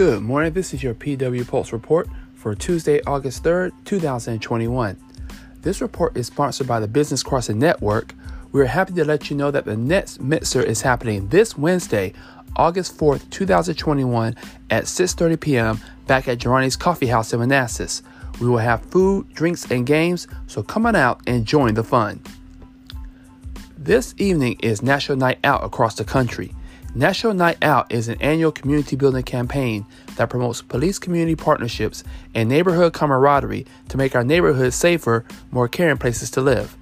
Good morning, this is your PW Pulse report for Tuesday, August 3rd, 2021. This report is sponsored by the Business Crossing Network. We are happy to let you know that the next Mixer is happening this Wednesday, August 4th, 2021 at 6:30 p.m. back at Jurani's Coffee House in Manassas. We will have food, drinks, and games, so come on out and join the fun. This evening is National Night Out across the country. National Night Out is an annual community building campaign that promotes police-community partnerships and neighborhood camaraderie to make our neighborhoods safer, more caring places to live.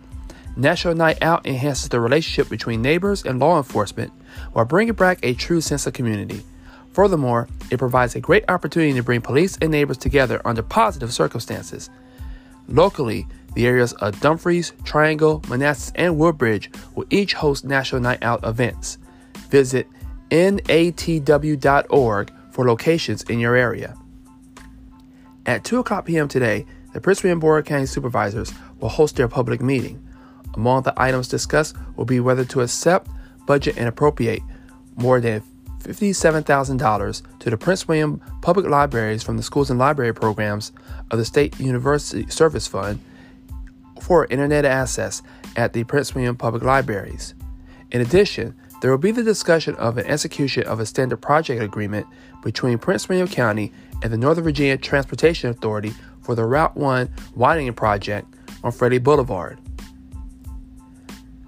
National Night Out enhances the relationship between neighbors and law enforcement while bringing back a true sense of community. Furthermore, it provides a great opportunity to bring police and neighbors together under positive circumstances. Locally, the areas of Dumfries, Triangle, Manassas, and Woodbridge will each host National Night Out events. Visit natw.org for locations in your area. At 2 o'clock p.m. today, the Prince William Board of County Supervisors will host their public meeting. Among the items discussed will be whether to accept, budget, and appropriate more than $57,000 to the Prince William Public Libraries from the Schools and Library Programs of the State University Service Fund for internet access at the Prince William Public Libraries. In addition, there will be the discussion of an execution of a standard project agreement between Prince William County and the Northern Virginia Transportation Authority for the Route 1 widening project on Freddie Boulevard.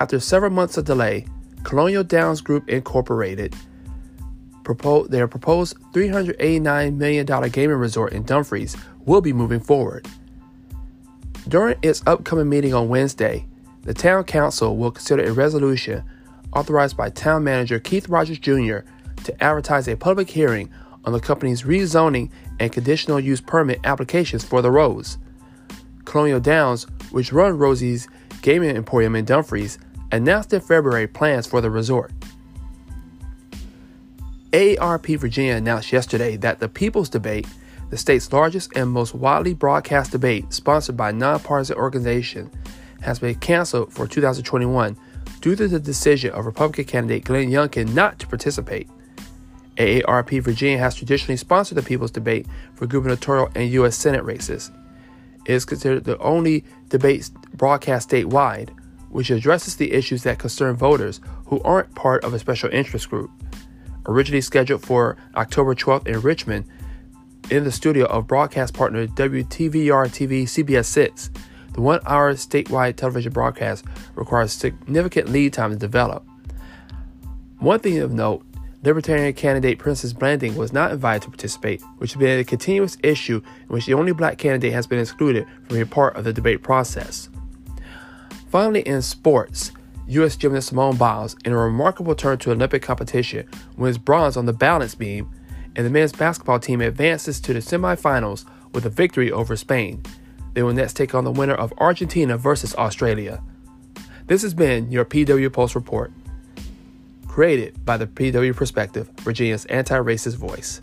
After several months of delay, Colonial Downs Group, Inc. their proposed $389 million gaming resort in Dumfries will be moving forward. During its upcoming meeting on Wednesday, the Town Council will consider a resolution authorized by Town Manager Keith Rogers Jr. to advertise a public hearing on the company's rezoning and conditional use permit applications for the roads. Colonial Downs, which run Rosie's Gaming Emporium in Dumfries, announced in February plans for the resort. AARP Virginia announced yesterday that the People's Debate, the state's largest and most widely broadcast debate sponsored by a nonpartisan organization, has been canceled for 2021 due to the decision of Republican candidate Glenn Youngkin not to participate. AARP Virginia has traditionally sponsored the People's Debate for gubernatorial and U.S. Senate races. It is considered the only debate broadcast statewide, which addresses the issues that concern voters who aren't part of a special interest group. Originally scheduled for October 12th in Richmond, in the studio of broadcast partner WTVR-TV CBS 6, the one-hour statewide television broadcast requires significant lead time to develop. One thing of note, Libertarian candidate Princess Blanding was not invited to participate, which has been a continuous issue in which the only black candidate has been excluded from being part of the debate process. Finally, in sports, U.S. gymnast Simone Biles, in a remarkable turn to Olympic competition, wins bronze on the balance beam, and the men's basketball team advances to the semifinals with a victory over Spain. They will next take on the winner of Argentina versus Australia. This has been your PW Pulse Report, created by the PW Perspective, Virginia's anti-racist voice.